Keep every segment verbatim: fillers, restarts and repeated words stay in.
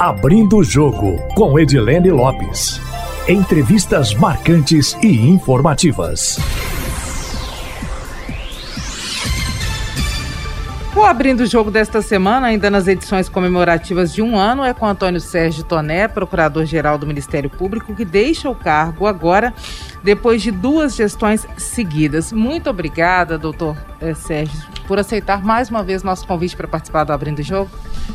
Abrindo o Jogo, com Edilene Lopes. Entrevistas marcantes e informativas. O Abrindo o Jogo desta semana, ainda nas edições comemorativas de um ano, é com Antônio Sérgio Toné, procurador-geral do Ministério Público, que deixa o cargo agora, depois de duas gestões seguidas. Muito obrigada, doutor Sérgio, por aceitar mais uma vez nosso convite para participar do Abrindo o Jogo.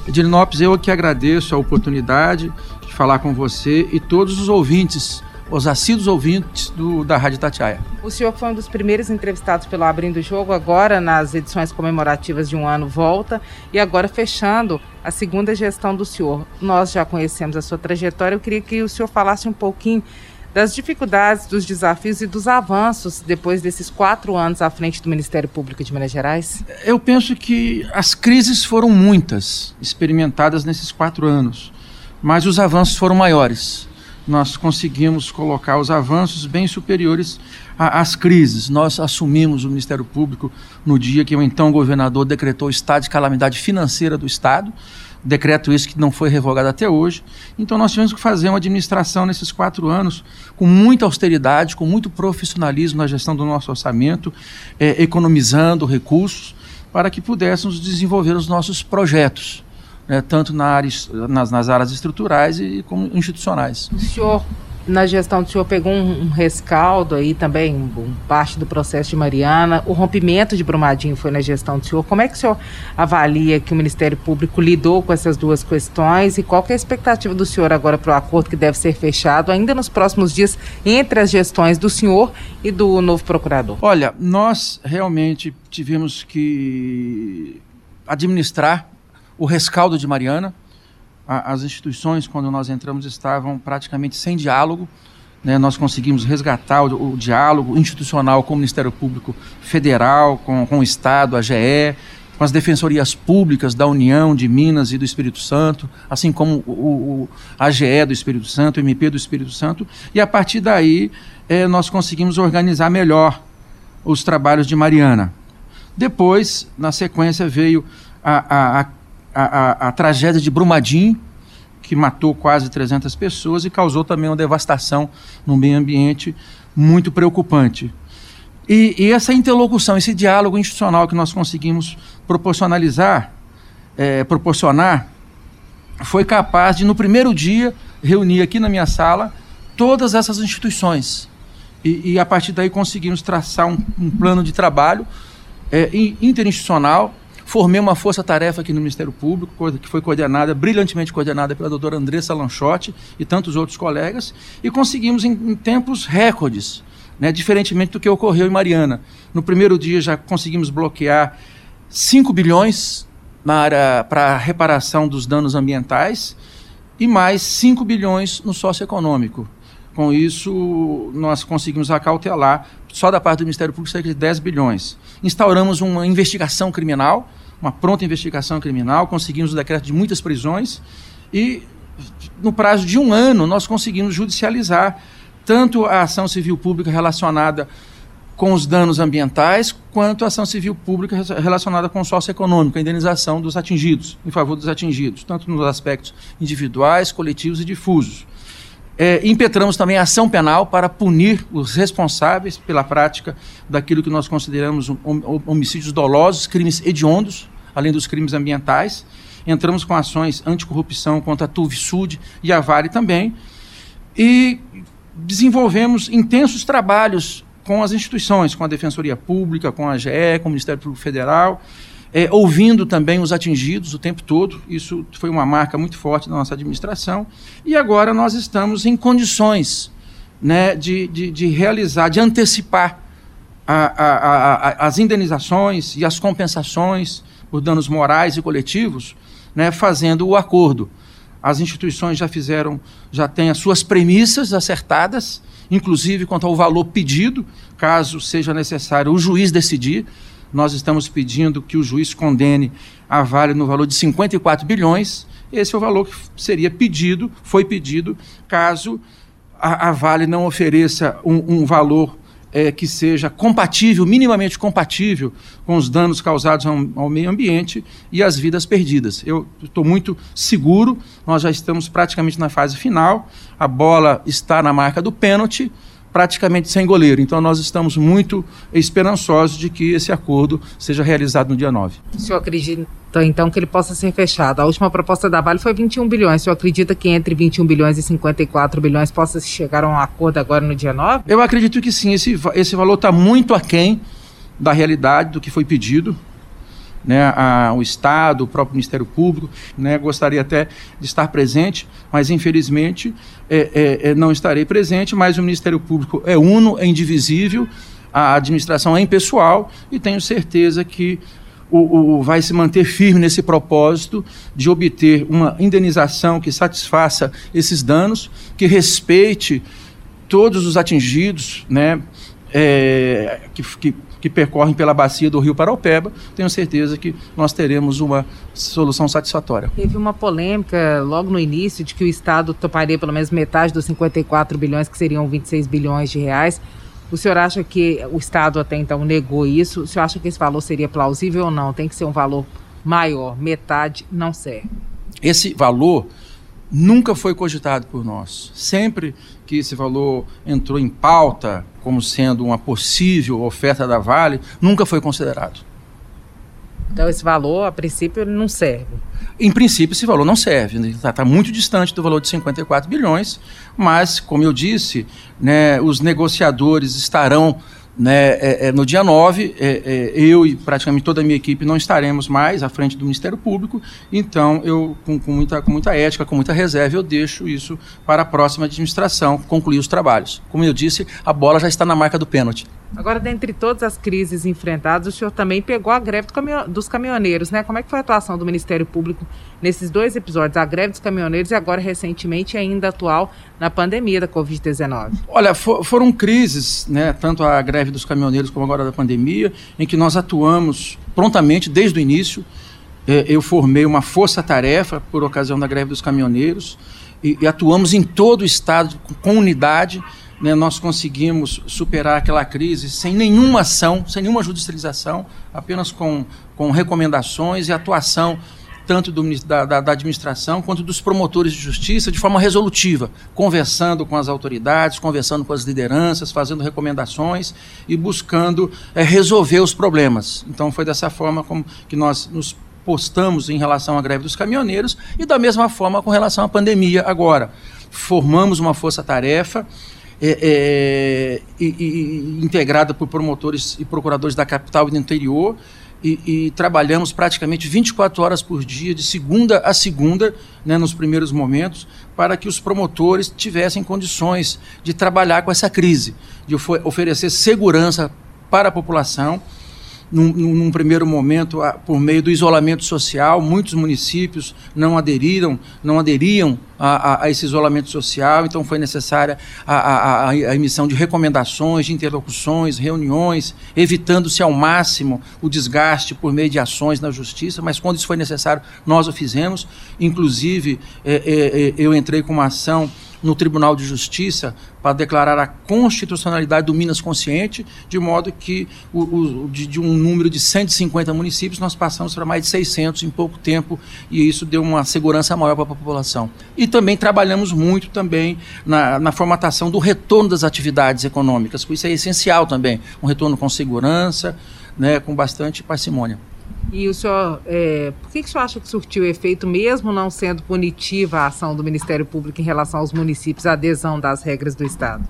Edilene Lopes, eu que agradeço a oportunidade de falar com você e todos os ouvintes, os assíduos ouvintes do, da Rádio Itatiaia. O senhor foi um dos primeiros entrevistados pelo Abrindo o Jogo, agora nas edições comemorativas de um ano volta e agora fechando a segunda gestão do senhor. Nós já conhecemos a sua trajetória, eu queria que o senhor falasse um pouquinho das dificuldades, dos desafios e dos avanços depois desses quatro anos à frente do Ministério Público de Minas Gerais. Eu penso que as crises foram muitas experimentadas nesses quatro anos, mas os avanços foram maiores. Nós conseguimos colocar os avanços bem superiores às crises. Nós assumimos o Ministério Público no dia que o então governador decretou o estado de calamidade financeira do Estado, decreto esse que não foi revogado até hoje. Então nós tivemos que fazer uma administração nesses quatro anos com muita austeridade, com muito profissionalismo na gestão do nosso orçamento, eh, economizando recursos para que pudéssemos desenvolver os nossos projetos, né, tanto na área, nas, nas áreas estruturais e como institucionais. O senhor, na gestão do senhor, pegou um, um rescaldo aí também, um, parte do processo de Mariana, o rompimento de Brumadinho foi na gestão do senhor. Como é que o senhor avalia que o Ministério Público lidou com essas duas questões e qual que é a expectativa do senhor agora para o acordo que deve ser fechado ainda nos próximos dias entre as gestões do senhor e do novo procurador? Olha, nós realmente tivemos que administrar o rescaldo de Mariana. As instituições, quando nós entramos, estavam praticamente sem diálogo, né? Nós conseguimos resgatar o, o diálogo institucional com o Ministério Público Federal, com, com o Estado, a AGE, com as defensorias públicas da União, de Minas e do Espírito Santo, assim como o, o, a AGE do Espírito Santo, o M P do Espírito Santo, e a partir daí eh, nós conseguimos organizar melhor os trabalhos de Mariana. Depois, na sequência, veio a, a, a A, a, a tragédia de Brumadinho, que matou quase trezentas pessoas e causou também uma devastação no meio ambiente muito preocupante. E, e essa interlocução, esse diálogo institucional que nós conseguimos proporcionalizar, é, proporcionar, foi capaz de, no primeiro dia, reunir aqui na minha sala todas essas instituições. E, e a partir daí conseguimos traçar um, um plano de trabalho é, interinstitucional. Formei uma força-tarefa aqui no Ministério Público, coisa que foi coordenada, brilhantemente coordenada pela doutora Andressa Lanchotti e tantos outros colegas, e conseguimos em, em tempos recordes, né, diferentemente do que ocorreu em Mariana. No primeiro dia já conseguimos bloquear cinco bilhões para a reparação dos danos ambientais e mais cinco bilhões no socioeconômico. Com isso, nós conseguimos acautelar, só da parte do Ministério Público, cerca de dez bilhões. Instauramos uma investigação criminal, uma pronta investigação criminal, conseguimos o decreto de muitas prisões e, no prazo de um ano, nós conseguimos judicializar tanto a ação civil pública relacionada com os danos ambientais, quanto a ação civil pública relacionada com o socioeconômico, a indenização dos atingidos, em favor dos atingidos, tanto nos aspectos individuais, coletivos e difusos. É, impetramos também a ação penal para punir os responsáveis pela prática daquilo que nós consideramos homicídios dolosos, crimes hediondos, além dos crimes ambientais. Entramos com ações anticorrupção contra a Túv Sud e a Vale também. E desenvolvemos intensos trabalhos com as instituições, com a Defensoria Pública, com a AGE, com o Ministério Público Federal, é, ouvindo também os atingidos o tempo todo. Isso foi uma marca muito forte da nossa administração, e agora nós estamos em condições, né, de, de, de realizar, de antecipar a, a, a, a, as indenizações e as compensações por danos morais e coletivos, né, fazendo o acordo. As instituições já fizeram, já têm as suas premissas acertadas, inclusive quanto ao valor pedido, caso seja necessário o juiz decidir. Nós estamos pedindo que o juiz condene a Vale no valor de cinquenta e quatro bilhões. Esse é o valor que seria pedido, foi pedido, caso a, a Vale não ofereça um, um valor é, que seja compatível, minimamente compatível com os danos causados ao, ao meio ambiente e as vidas perdidas. Eu estou muito seguro, nós já estamos praticamente na fase final, a bola está na marca do pênalti, praticamente sem goleiro. Então, nós estamos muito esperançosos de que esse acordo seja realizado no dia nove. O senhor acredita, então, que ele possa ser fechado? A última proposta da Vale foi vinte e um bilhões. O senhor acredita que entre vinte e um bilhões e cinquenta e quatro bilhões possa chegar a um acordo agora no dia nove? Eu acredito que sim. Esse, esse valor está muito aquém da realidade, do que foi pedido, né, a, o Estado, o próprio Ministério Público, né, gostaria até de estar presente, mas infelizmente é, é, não estarei presente, mas o Ministério Público é uno, é indivisível, a administração é impessoal e tenho certeza que o, o, vai se manter firme nesse propósito de obter uma indenização que satisfaça esses danos, que respeite todos os atingidos, né, é, que, que que percorrem pela bacia do rio Paraopeba, tenho certeza que nós teremos uma solução satisfatória. Teve uma polêmica logo no início de que o Estado toparia pelo menos metade dos cinquenta e quatro bilhões, que seriam vinte e seis bilhões de reais. O senhor acha que o Estado até então negou isso? O senhor acha que esse valor seria plausível ou não? Tem que ser um valor maior, metade não serve. Esse valor nunca foi cogitado por nós. Sempre que esse valor entrou em pauta como sendo uma possível oferta da Vale, nunca foi considerado. Então esse valor, a princípio, não serve? Em princípio, esse valor não serve. Está tá muito distante do valor de cinquenta e quatro bilhões, mas, como eu disse, né, os negociadores estarão, né, é, é, no dia nove, é, é, eu e praticamente toda a minha equipe não estaremos mais à frente do Ministério Público, então eu, com, com, muita, com muita ética, com muita reserva, eu deixo isso para a próxima administração concluir os trabalhos. Como eu disse, a bola já está na marca do pênalti. Agora, dentre todas as crises enfrentadas, o senhor também pegou a greve do caminh- dos caminhoneiros, né? Como é que foi a atuação do Ministério Público nesses dois episódios, a greve dos caminhoneiros e agora, recentemente, ainda atual na pandemia da covid dezenove? Olha, for, foram crises, né, tanto a greve dos caminhoneiros como agora da pandemia, em que nós atuamos prontamente desde o início. É, eu formei uma força-tarefa por ocasião da greve dos caminhoneiros e, e atuamos em todo o estado com unidade. Né, nós conseguimos superar aquela crise sem nenhuma ação, sem nenhuma judicialização, apenas com, com recomendações e atuação tanto do, da, da administração quanto dos promotores de justiça de forma resolutiva, conversando com as autoridades, conversando com as lideranças, fazendo recomendações e buscando é, resolver os problemas. Então foi dessa forma como que nós nos postamos em relação à greve dos caminhoneiros e da mesma forma com relação à pandemia agora. Formamos uma força-tarefa, É, é, e, e, integrada por promotores e procuradores da capital e do interior, e, e trabalhamos praticamente vinte e quatro horas por dia, de segunda a segunda, né, nos primeiros momentos, para que os promotores tivessem condições de trabalhar com essa crise, de oferecer segurança para a população. Num, num primeiro momento, por meio do isolamento social, muitos municípios não aderiram, não aderiam a, a, a esse isolamento social, então foi necessária a, a, a emissão de recomendações, de interlocuções, reuniões, evitando-se ao máximo o desgaste por meio de ações na justiça, mas quando isso foi necessário, nós o fizemos. Inclusive, é, é, eu entrei com uma ação no Tribunal de Justiça para declarar a constitucionalidade do Minas Consciente, de modo que o, o, de, de um número de cento e cinquenta municípios nós passamos para mais de seiscentos em pouco tempo, e isso deu uma segurança maior para a população. E também trabalhamos muito também na, na formatação do retorno das atividades econômicas, isso é essencial também, um retorno com segurança, né, com bastante parcimônia. E o senhor, é, por que, que o senhor acha que surtiu efeito, mesmo não sendo punitiva a ação do Ministério Público em relação aos municípios, a adesão das regras do Estado?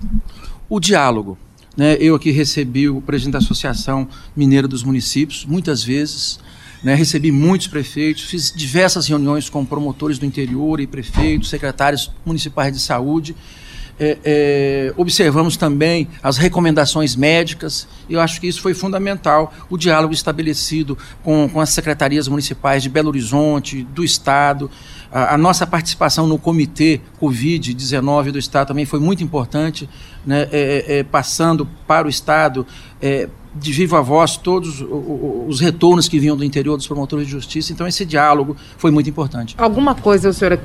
O diálogo, né? Eu aqui recebi o presidente da Associação Mineira dos Municípios, muitas vezes, né? Recebi muitos prefeitos, fiz diversas reuniões com promotores do interior e prefeitos, secretários municipais de saúde. É, é, observamos também as recomendações médicas, e eu acho que isso foi fundamental, o diálogo estabelecido com, com as secretarias municipais de Belo Horizonte, do Estado. A, a nossa participação no comitê covid dezenove do Estado também foi muito importante, né, é, é, passando para o Estado, é, de viva voz, todos os retornos que vinham do interior dos promotores de justiça, então esse diálogo foi muito importante. Alguma coisa, senhora...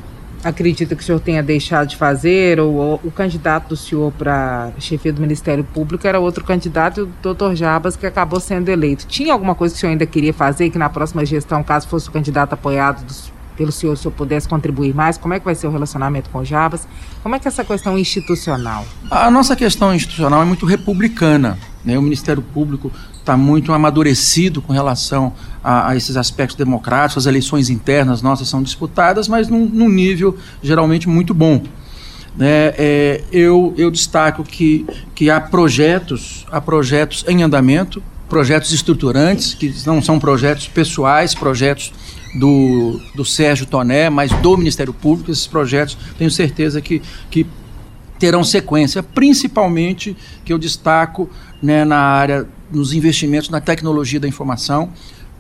acredita que o senhor tenha deixado de fazer, ou, ou o candidato do senhor para chefia do Ministério Público era outro candidato, o doutor Jabas, que acabou sendo eleito. Tinha alguma coisa que o senhor ainda queria fazer, que na próxima gestão, caso fosse o candidato apoiado dos, pelo senhor, o senhor pudesse contribuir mais? Como é que vai ser o relacionamento com o Jabas? Como é que é essa questão institucional? A nossa questão institucional é muito republicana, né? O Ministério Público está muito amadurecido com relação a, a esses aspectos democráticos. As eleições internas nossas são disputadas, mas num, num nível geralmente muito bom, né? É, eu, eu destaco que, que há, projetos, há projetos em andamento, projetos estruturantes, que não são projetos pessoais, projetos do, do Sérgio Toné, mas do Ministério Público. Esses projetos, tenho certeza que, que terão sequência, principalmente, que eu destaco, né, na área, nos investimentos na tecnologia da informação.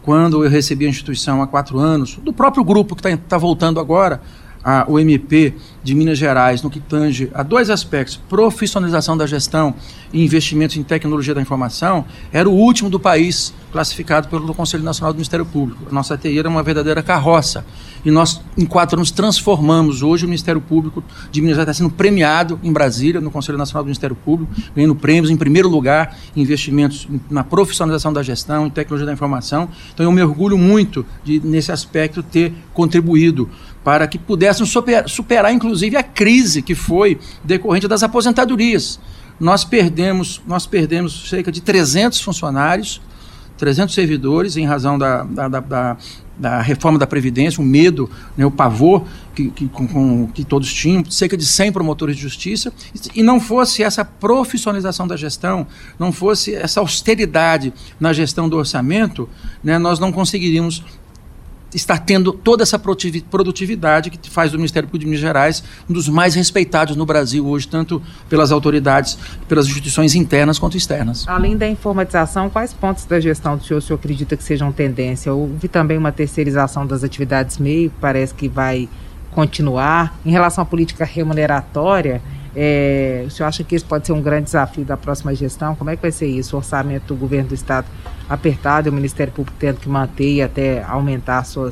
Quando eu recebi a instituição há quatro anos, do próprio grupo que está tá voltando agora, a, o M P de Minas Gerais, no que tange a dois aspectos, profissionalização da gestão e investimentos em tecnologia da informação, era o último do país classificado pelo Conselho Nacional do Ministério Público. A nossa T I era uma verdadeira carroça. E nós, em quatro anos, transformamos. Hoje o Ministério Público de Minas Gerais está sendo premiado em Brasília, no Conselho Nacional do Ministério Público, ganhando prêmios, em primeiro lugar, investimentos na profissionalização da gestão e tecnologia da informação. Então eu me orgulho muito de, nesse aspecto, ter contribuído para que pudéssemos superar, superar inclusive, Inclusive a crise que foi decorrente das aposentadorias. Nós perdemos, nós perdemos cerca de trezentos funcionários, trezentos servidores, em razão da, da, da, da reforma da Previdência, o medo, né, o pavor que, que, com, com, que todos tinham, cerca de cem promotores de justiça. E não fosse essa profissionalização da gestão, não fosse essa austeridade na gestão do orçamento, né, nós não conseguiríamos está tendo toda essa produtividade que faz do Ministério Público de Minas Gerais um dos mais respeitados no Brasil hoje, tanto pelas autoridades, pelas instituições internas quanto externas. Além da informatização, quais pontos da gestão do senhor, o senhor acredita que sejam tendência? Houve também uma terceirização das atividades M E I, parece que vai continuar. Em relação à política remuneratória, é, o senhor acha que esse pode ser um grande desafio da próxima gestão? Como é que vai ser isso? O orçamento do governo do Estado apertado, o Ministério Público tendo que manter e até aumentar a sua,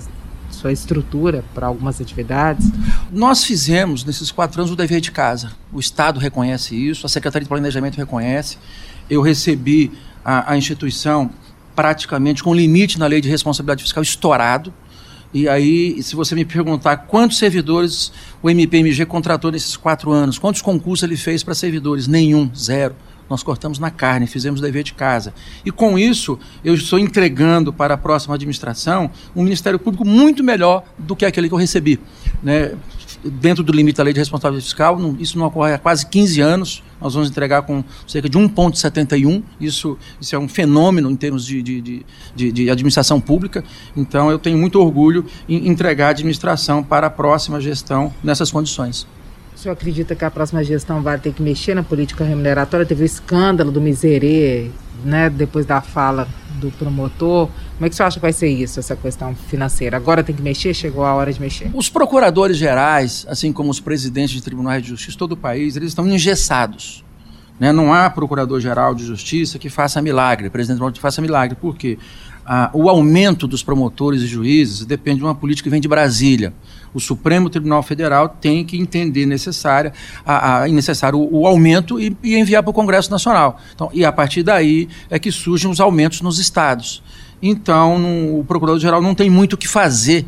sua estrutura para algumas atividades? Nós fizemos, nesses quatro anos, o dever de casa. O Estado reconhece isso, a Secretaria de Planejamento reconhece. Eu recebi a, a instituição praticamente com limite na lei de responsabilidade fiscal estourado. E aí, se você me perguntar quantos servidores o M P M G contratou nesses quatro anos, quantos concursos ele fez para servidores? Nenhum, zero. Nós cortamos na carne, fizemos o dever de casa. E com isso, eu estou entregando para a próxima administração um Ministério Público muito melhor do que aquele que eu recebi, né? Dentro do limite da lei de responsabilidade fiscal, não, isso não ocorre há quase quinze anos. Nós vamos entregar com cerca de um vírgula setenta e um. Isso, isso é um fenômeno em termos de, de, de, de, de administração pública. Então, eu tenho muito orgulho em entregar a administração para a próxima gestão nessas condições. O senhor acredita que a próxima gestão vai ter que mexer na política remuneratória? Teve o escândalo do Miserê, né, depois da fala do promotor. Como é que você acha que vai ser isso, essa questão financeira? Agora tem que mexer? Chegou a hora de mexer? Os procuradores gerais, assim como os presidentes de tribunais de justiça de todo o país, eles estão engessados, né? Não há procurador-geral de justiça que faça milagre, presidente que faça milagre. Por quê? Ah, o aumento dos promotores e juízes depende de uma política que vem de Brasília. O Supremo Tribunal Federal tem que entender necessária, a, a, necessário o, o aumento e, e enviar para o Congresso Nacional. Então, e a partir daí é que surgem os aumentos nos estados. Então, no, o Procurador-Geral não tem muito o que fazer,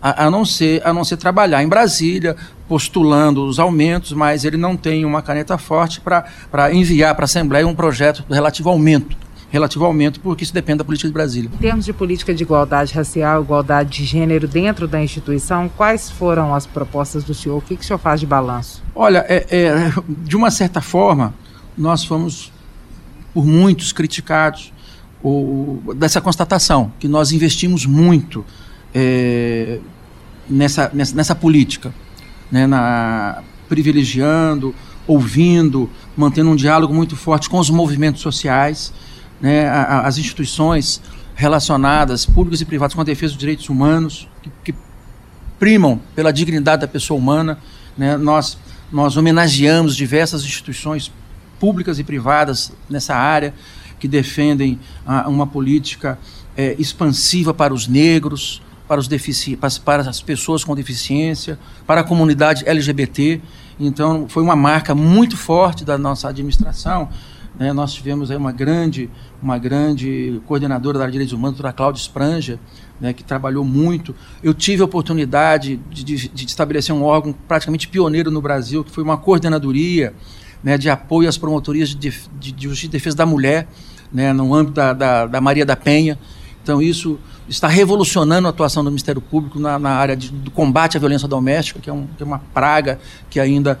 a, a, não ser, a não ser trabalhar em Brasília, postulando os aumentos, mas ele não tem uma caneta forte para enviar para a Assembleia um projeto relativo ao aumento. relativo ao aumento, porque isso depende da política de Brasília. Em termos de política de igualdade racial, igualdade de gênero dentro da instituição, quais foram as propostas do senhor? O que, que o senhor faz de balanço? Olha, é, é, de uma certa forma, nós fomos, por muitos, criticados ou, dessa constatação, que nós investimos muito é, nessa, nessa, nessa política, né, na, privilegiando, ouvindo, mantendo um diálogo muito forte com os movimentos sociais, né, a, as instituições relacionadas, públicas e privadas, com a defesa dos direitos humanos, que, que primam pela dignidade da pessoa humana, né. Nós, nós homenageamos diversas instituições públicas e privadas nessa área, que defendem a, uma política é, expansiva para os negros, para, os defici- para, para as pessoas com deficiência, para a comunidade L G B T. Então, foi uma marca muito forte da nossa administração. Né? Nós tivemos aí uma grande, uma grande coordenadora da área de direitos humanos, a Cláudia Espranja, né, que trabalhou muito. Eu tive a oportunidade de, de, de estabelecer um órgão praticamente pioneiro no Brasil, que foi uma coordenadoria, né, de apoio às promotorias de, de, de justiça e defesa da mulher, né, no âmbito da, da, da Maria da Penha. Então, isso está revolucionando a atuação do Ministério Público na, na área de, do combate à violência doméstica, que é, um, que é uma praga que ainda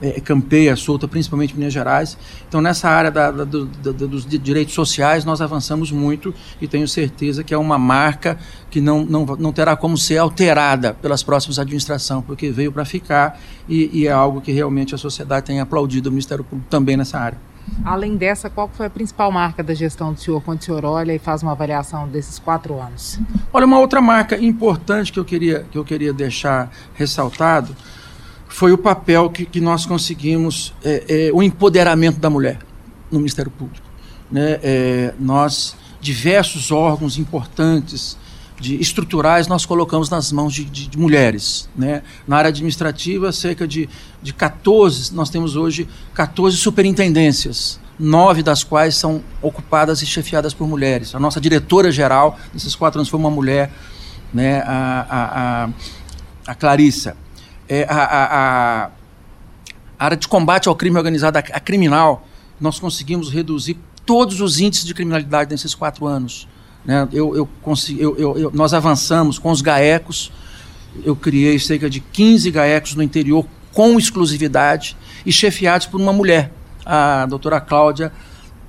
é, campeia, solta, principalmente em Minas Gerais. Então, nessa área da, da, do, da, dos direitos sociais, nós avançamos muito e tenho certeza que é uma marca que não, não, não terá como ser alterada pelas próximas administrações, porque veio para ficar e, e é algo que realmente a sociedade tem aplaudido o Ministério Público também nessa área. Além dessa, qual foi a principal marca da gestão do senhor, quando o senhor olha e faz uma avaliação desses quatro anos? Olha, uma outra marca importante que eu queria, que eu queria deixar ressaltado foi o papel que, que nós conseguimos, é, é, o empoderamento da mulher no Ministério Público. Né? É, nós, diversos órgãos importantes, de estruturais, nós colocamos nas mãos de, de, de mulheres. Né? Na área administrativa, cerca de, de catorze, nós temos hoje catorze superintendências, nove das quais são ocupadas e chefiadas por mulheres. A nossa diretora-geral, nesses quatro anos, foi uma mulher, né? a, a, a, a Clarissa. É, a, a, a área de combate ao crime organizado, a, a criminal, nós conseguimos reduzir todos os índices de criminalidade nesses quatro anos. Né? Eu, eu consegui, eu, eu, eu, nós avançamos com os GAECOS, eu criei cerca de quinze GAECOS no interior com exclusividade e chefiados por uma mulher, a doutora Cláudia,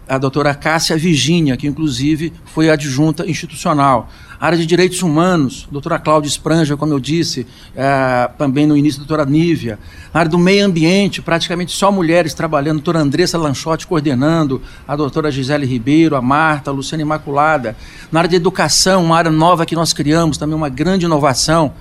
a doutora Cássia Virgínia, que inclusive foi adjunta institucional. A área de direitos humanos, a doutora Cláudia Espranja, como eu disse, é, também no início, a doutora Nívia. A área do meio ambiente, praticamente só mulheres trabalhando, a doutora Andressa Lanchotti coordenando, a doutora Gisele Ribeiro, a Marta, a Luciana Imaculada. Na área de educação, uma área nova que nós criamos, também uma grande inovação.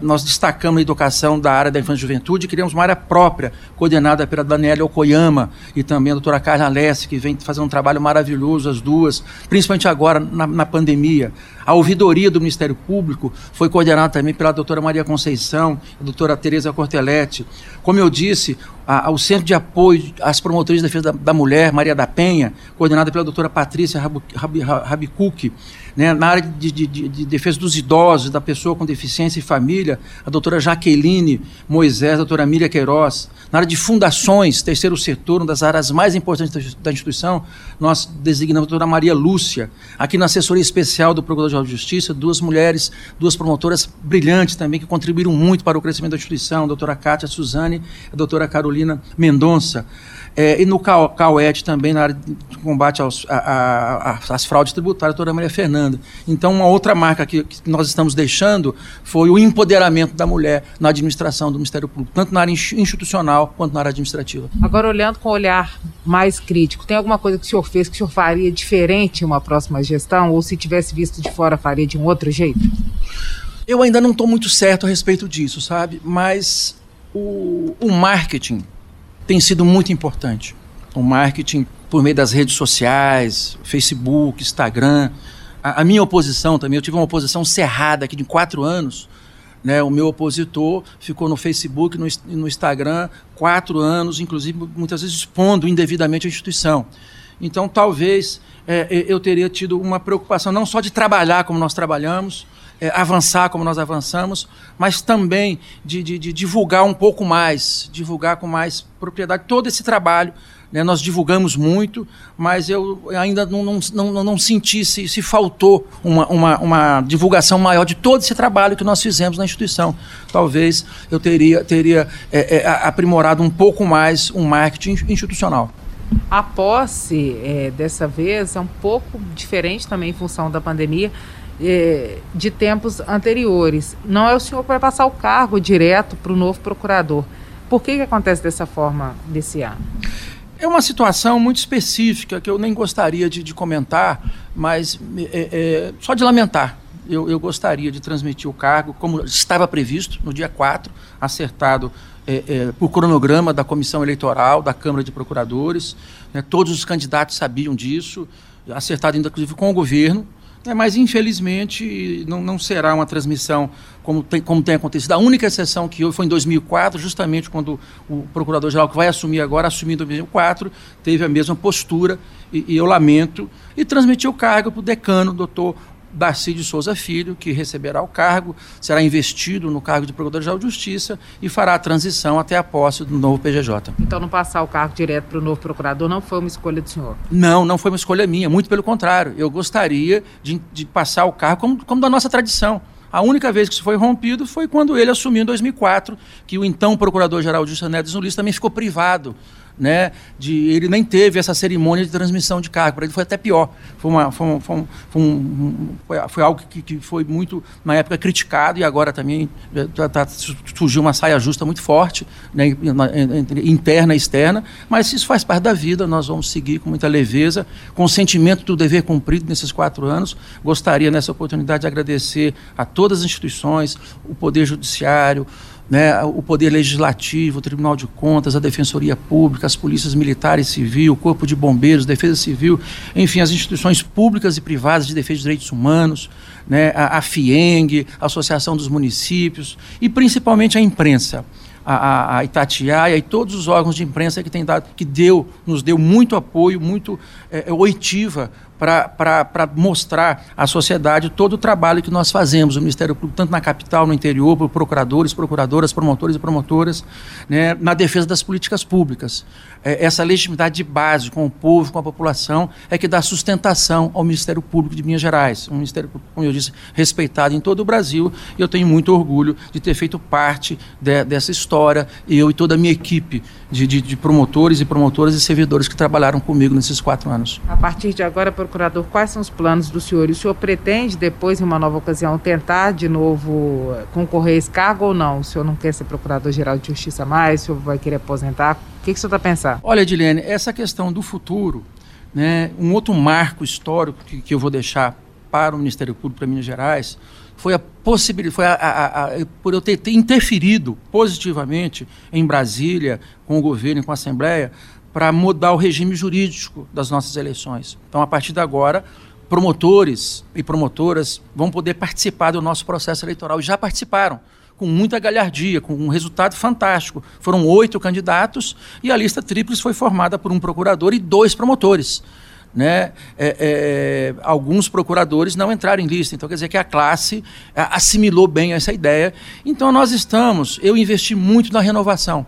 Nós destacamos a educação da área da infância e juventude e criamos uma área própria, coordenada pela Daniela Okoyama e também a doutora Carla Leste, que vem fazendo um trabalho maravilhoso, as duas, principalmente agora na, na pandemia. A ouvidoria do Ministério Público foi coordenada também pela doutora Maria Conceição, a doutora Tereza Cortelete. Como eu disse, a, a, o Centro de Apoio às Promotorias de Defesa da, da Mulher, Maria da Penha, coordenada pela doutora Patrícia Rabicucchi. Né, na área de, de, de, de defesa dos idosos, da pessoa com deficiência e família, a doutora Jaqueline Moisés, a doutora Miriam Queiroz. Na área de fundações, terceiro setor, uma das áreas mais importantes da instituição, nós designamos a doutora Maria Lúcia. Aqui na assessoria especial do Procurador-Geral de Justiça, duas mulheres, duas promotoras brilhantes também, que contribuíram muito para o crescimento da instituição, a doutora Kátia Suzane, a doutora Carolina Mendonça. É, e no CAUET também, na área de combate aos, a, a, a, às fraudes tributárias, a doutora Maria Fernanda. Então, uma outra marca que, que nós estamos deixando foi o empoderamento da mulher na administração do Ministério Público, tanto na área institucional quanto na área administrativa. Agora, olhando com um olhar mais crítico, tem alguma coisa que o senhor fez que o senhor faria diferente em uma próxima gestão, ou se tivesse visto de fora, faria de um outro jeito? Eu ainda não estou muito certo a respeito disso, sabe? Mas o, o marketing tem sido muito importante. O marketing por meio das redes sociais, Facebook, Instagram. A, a minha oposição também, eu tive uma oposição cerrada aqui de quatro anos, né? O meu opositor ficou no Facebook, no, no Instagram, quatro anos, inclusive muitas vezes expondo indevidamente a instituição. Então talvez é, eu teria tido uma preocupação não só de trabalhar como nós trabalhamos, É, avançar como nós avançamos, mas também de, de, de divulgar um pouco mais, divulgar com mais propriedade todo esse trabalho. Né? Nós divulgamos muito, mas eu ainda não, não, não, não senti se, se faltou uma, uma, uma divulgação maior de todo esse trabalho que nós fizemos na instituição. Talvez eu teria, teria é, é, aprimorado um pouco mais o marketing institucional. A posse, é, dessa vez, é um pouco diferente também em função da pandemia, de tempos anteriores. Não é o senhor que vai passar o cargo direto para o novo procurador. Por que que acontece dessa forma desse ano? É uma situação muito específica que eu nem gostaria de, de comentar, mas é, é, só de lamentar. Eu, eu gostaria de transmitir o cargo, como estava previsto, no dia quatro, acertado é, é, por cronograma da Comissão Eleitoral, da Câmara de Procuradores. Né, todos os candidatos sabiam disso, acertado inclusive com o governo. É, mas, infelizmente, não, não será uma transmissão como tem, como tem acontecido. A única exceção que houve foi em dois mil e quatro, justamente quando o procurador-geral, que vai assumir agora, assumiu em dois mil e quatro, teve a mesma postura, e, e eu lamento, e transmitiu o cargo para o decano, doutor Barcide de Souza Filho, que receberá o cargo, será investido no cargo de Procurador-Geral de Justiça e fará a transição até a posse do novo P G J. Então, não passar o cargo direto para o novo procurador não foi uma escolha do senhor? Não, não foi uma escolha minha, muito pelo contrário. Eu gostaria de, de passar o cargo como, como da nossa tradição. A única vez que isso foi rompido foi quando ele assumiu em dois mil e quatro, que o então Procurador-Geral de Justiça, Neto Zulista, também ficou privado, né, de, ele nem teve essa cerimônia de transmissão de cargo, para ele foi até pior, foi, uma, foi, um, foi, um, foi, um, foi, foi algo que, que foi muito, na época, criticado, e agora também tá, tá, surgiu uma saia justa muito forte, né, interna e externa, mas isso faz parte da vida, nós vamos seguir com muita leveza, com o sentimento do dever cumprido nesses quatro anos. Gostaria nessa oportunidade de agradecer a todas as instituições, o Poder Judiciário, né, o Poder Legislativo, o Tribunal de Contas, a Defensoria Pública, as Polícias Militar e Civil, o Corpo de Bombeiros, Defesa Civil, enfim, as instituições públicas e privadas de defesa de direitos humanos, né, a, a FIENG, a Associação dos Municípios e principalmente a imprensa, a, a Itatiaia e todos os órgãos de imprensa que, tem dado, que deu, nos deu muito apoio, muito é, oitiva, para mostrar à sociedade todo o trabalho que nós fazemos, o Ministério Público, tanto na capital, no interior, por procuradores, procuradoras, promotores e promotoras, né, na defesa das políticas públicas. É, essa legitimidade de base com o povo, com a população, é que dá sustentação ao Ministério Público de Minas Gerais, um Ministério Público, como eu disse, respeitado em todo o Brasil, e eu tenho muito orgulho de ter feito parte de, dessa história, eu e toda a minha equipe de, de, de promotores e promotoras e servidores que trabalharam comigo nesses quatro anos. A partir de agora, por procurador, quais são os planos do senhor? E o senhor pretende depois, em uma nova ocasião, tentar de novo concorrer a esse cargo ou não? O senhor não quer ser procurador-geral de justiça mais? O senhor vai querer aposentar? O que, que o senhor está pensando? Olha, Edilene, essa questão do futuro, né, um outro marco histórico que, que eu vou deixar para o Ministério Público, para Minas Gerais, foi a possibilidade, foi a, a, a, por eu ter, ter interferido positivamente em Brasília, com o governo e com a Assembleia, para mudar o regime jurídico das nossas eleições. Então, a partir de agora, promotores e promotoras vão poder participar do nosso processo eleitoral, e já participaram, com muita galhardia, com um resultado fantástico. Foram oito candidatos e a lista tríplice foi formada por um procurador e dois promotores. Né? É, é, alguns procuradores não entraram em lista, então quer dizer que a classe assimilou bem essa ideia. Então, nós estamos, eu investi muito na renovação,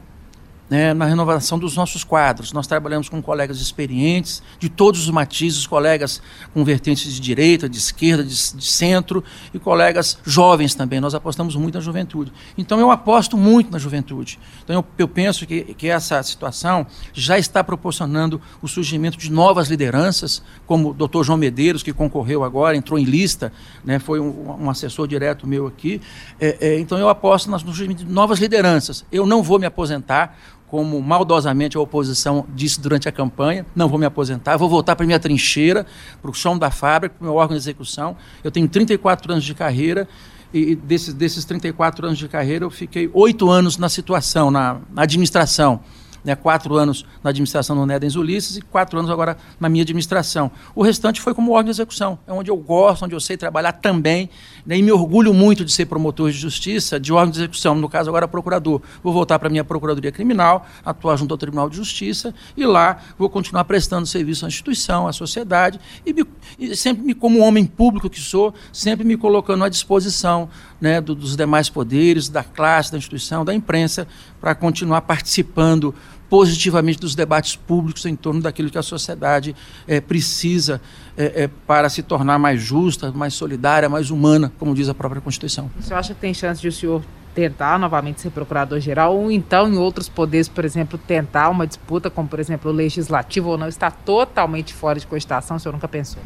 né, na renovação dos nossos quadros. Nós trabalhamos com colegas experientes, de todos os matizes, colegas com vertentes de direita, de esquerda, de, de centro, e colegas jovens também. Nós apostamos muito na juventude. Então, eu aposto muito na juventude. Então, eu, eu penso que, que essa situação já está proporcionando o surgimento de novas lideranças, como o doutor João Medeiros, que concorreu agora, entrou em lista, né, foi um, um assessor direto meu aqui. É, é, então, eu aposto no surgimento de novas lideranças. Eu não vou me aposentar, como maldosamente a oposição disse durante a campanha, não vou me aposentar, vou voltar para a minha trincheira, para o chão da fábrica, para o meu órgão de execução. Eu tenho trinta e quatro anos de carreira, e desses, desses trinta e quatro anos de carreira eu fiquei oito anos na situação, na, na administração, né, quatro anos na administração do Neto Zulista e quatro anos agora na minha administração. O restante foi como órgão de execução, é onde eu gosto, onde eu sei trabalhar também, né, e me orgulho muito de ser promotor de justiça, de órgão de execução, no caso agora procurador. Vou voltar para a minha Procuradoria Criminal, atuar junto ao Tribunal de Justiça, e lá vou continuar prestando serviço à instituição, à sociedade, e, me, e sempre me, como homem público que sou, sempre me colocando à disposição, né, do, dos demais poderes, da classe, da instituição, da imprensa, para continuar participando positivamente dos debates públicos em torno daquilo que a sociedade é, precisa é, é, para se tornar mais justa, mais solidária, mais humana, como diz a própria Constituição. O senhor acha que tem chance de o senhor tentar novamente ser procurador-geral, ou então em outros poderes, por exemplo, tentar uma disputa como, por exemplo, o legislativo, ou não? Está totalmente fora de cogitação? O senhor nunca pensou?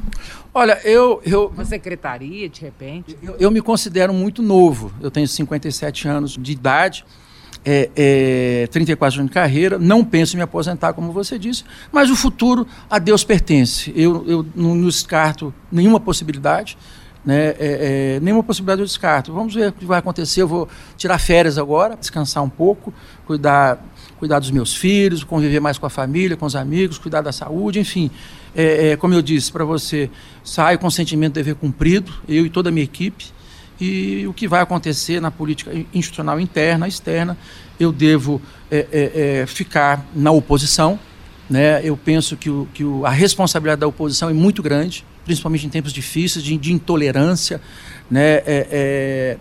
Olha, eu... eu uma secretaria, de repente? Eu, eu me considero muito novo. Eu tenho cinquenta e sete anos de idade, É, é, trinta e quatro anos de carreira, não penso em me aposentar, como você disse, mas o futuro a Deus pertence. Eu, eu não descarto nenhuma possibilidade, né, é, é, nenhuma possibilidade eu descarto. Vamos ver o que vai acontecer, eu vou tirar férias agora, descansar um pouco, cuidar, cuidar dos meus filhos, conviver mais com a família, com os amigos, cuidar da saúde, enfim. É, é, como eu disse para você, saio com o sentimento de dever cumprido, eu e toda a minha equipe, e o que vai acontecer na política institucional interna, externa, eu devo é, é, é, ficar na oposição, né? Eu penso que, o, que o, a responsabilidade da oposição é muito grande, principalmente em tempos difíceis, de, de intolerância, né? é, é,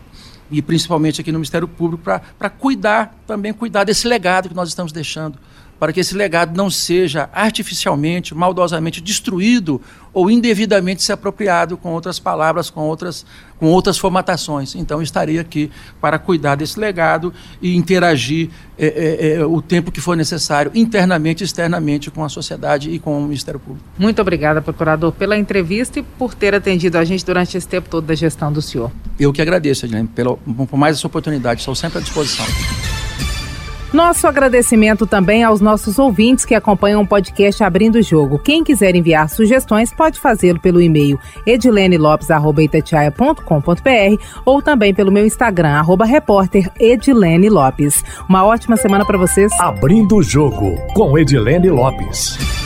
e principalmente aqui no Ministério Público, para cuidar também, cuidar desse legado que nós estamos deixando, para que esse legado não seja artificialmente, maldosamente destruído ou indevidamente se apropriado com outras palavras, com outras, com outras formatações. Então, eu estarei aqui para cuidar desse legado e interagir é, é, é, o tempo que for necessário, internamente e externamente, com a sociedade e com o Ministério Público. Muito obrigada, procurador, pela entrevista e por ter atendido a gente durante esse tempo todo da gestão do senhor. Eu que agradeço, Edilene, pela, por mais essa oportunidade. Estou sempre à disposição. Nosso agradecimento também aos nossos ouvintes que acompanham o podcast Abrindo o Jogo. Quem quiser enviar sugestões pode fazê-lo pelo e-mail edilene lopes arroba itatiaia ponto com ponto br ou também pelo meu Instagram, arroba repórter Edilene Lopes. Uma ótima semana para vocês. Abrindo o Jogo com Edilene Lopes.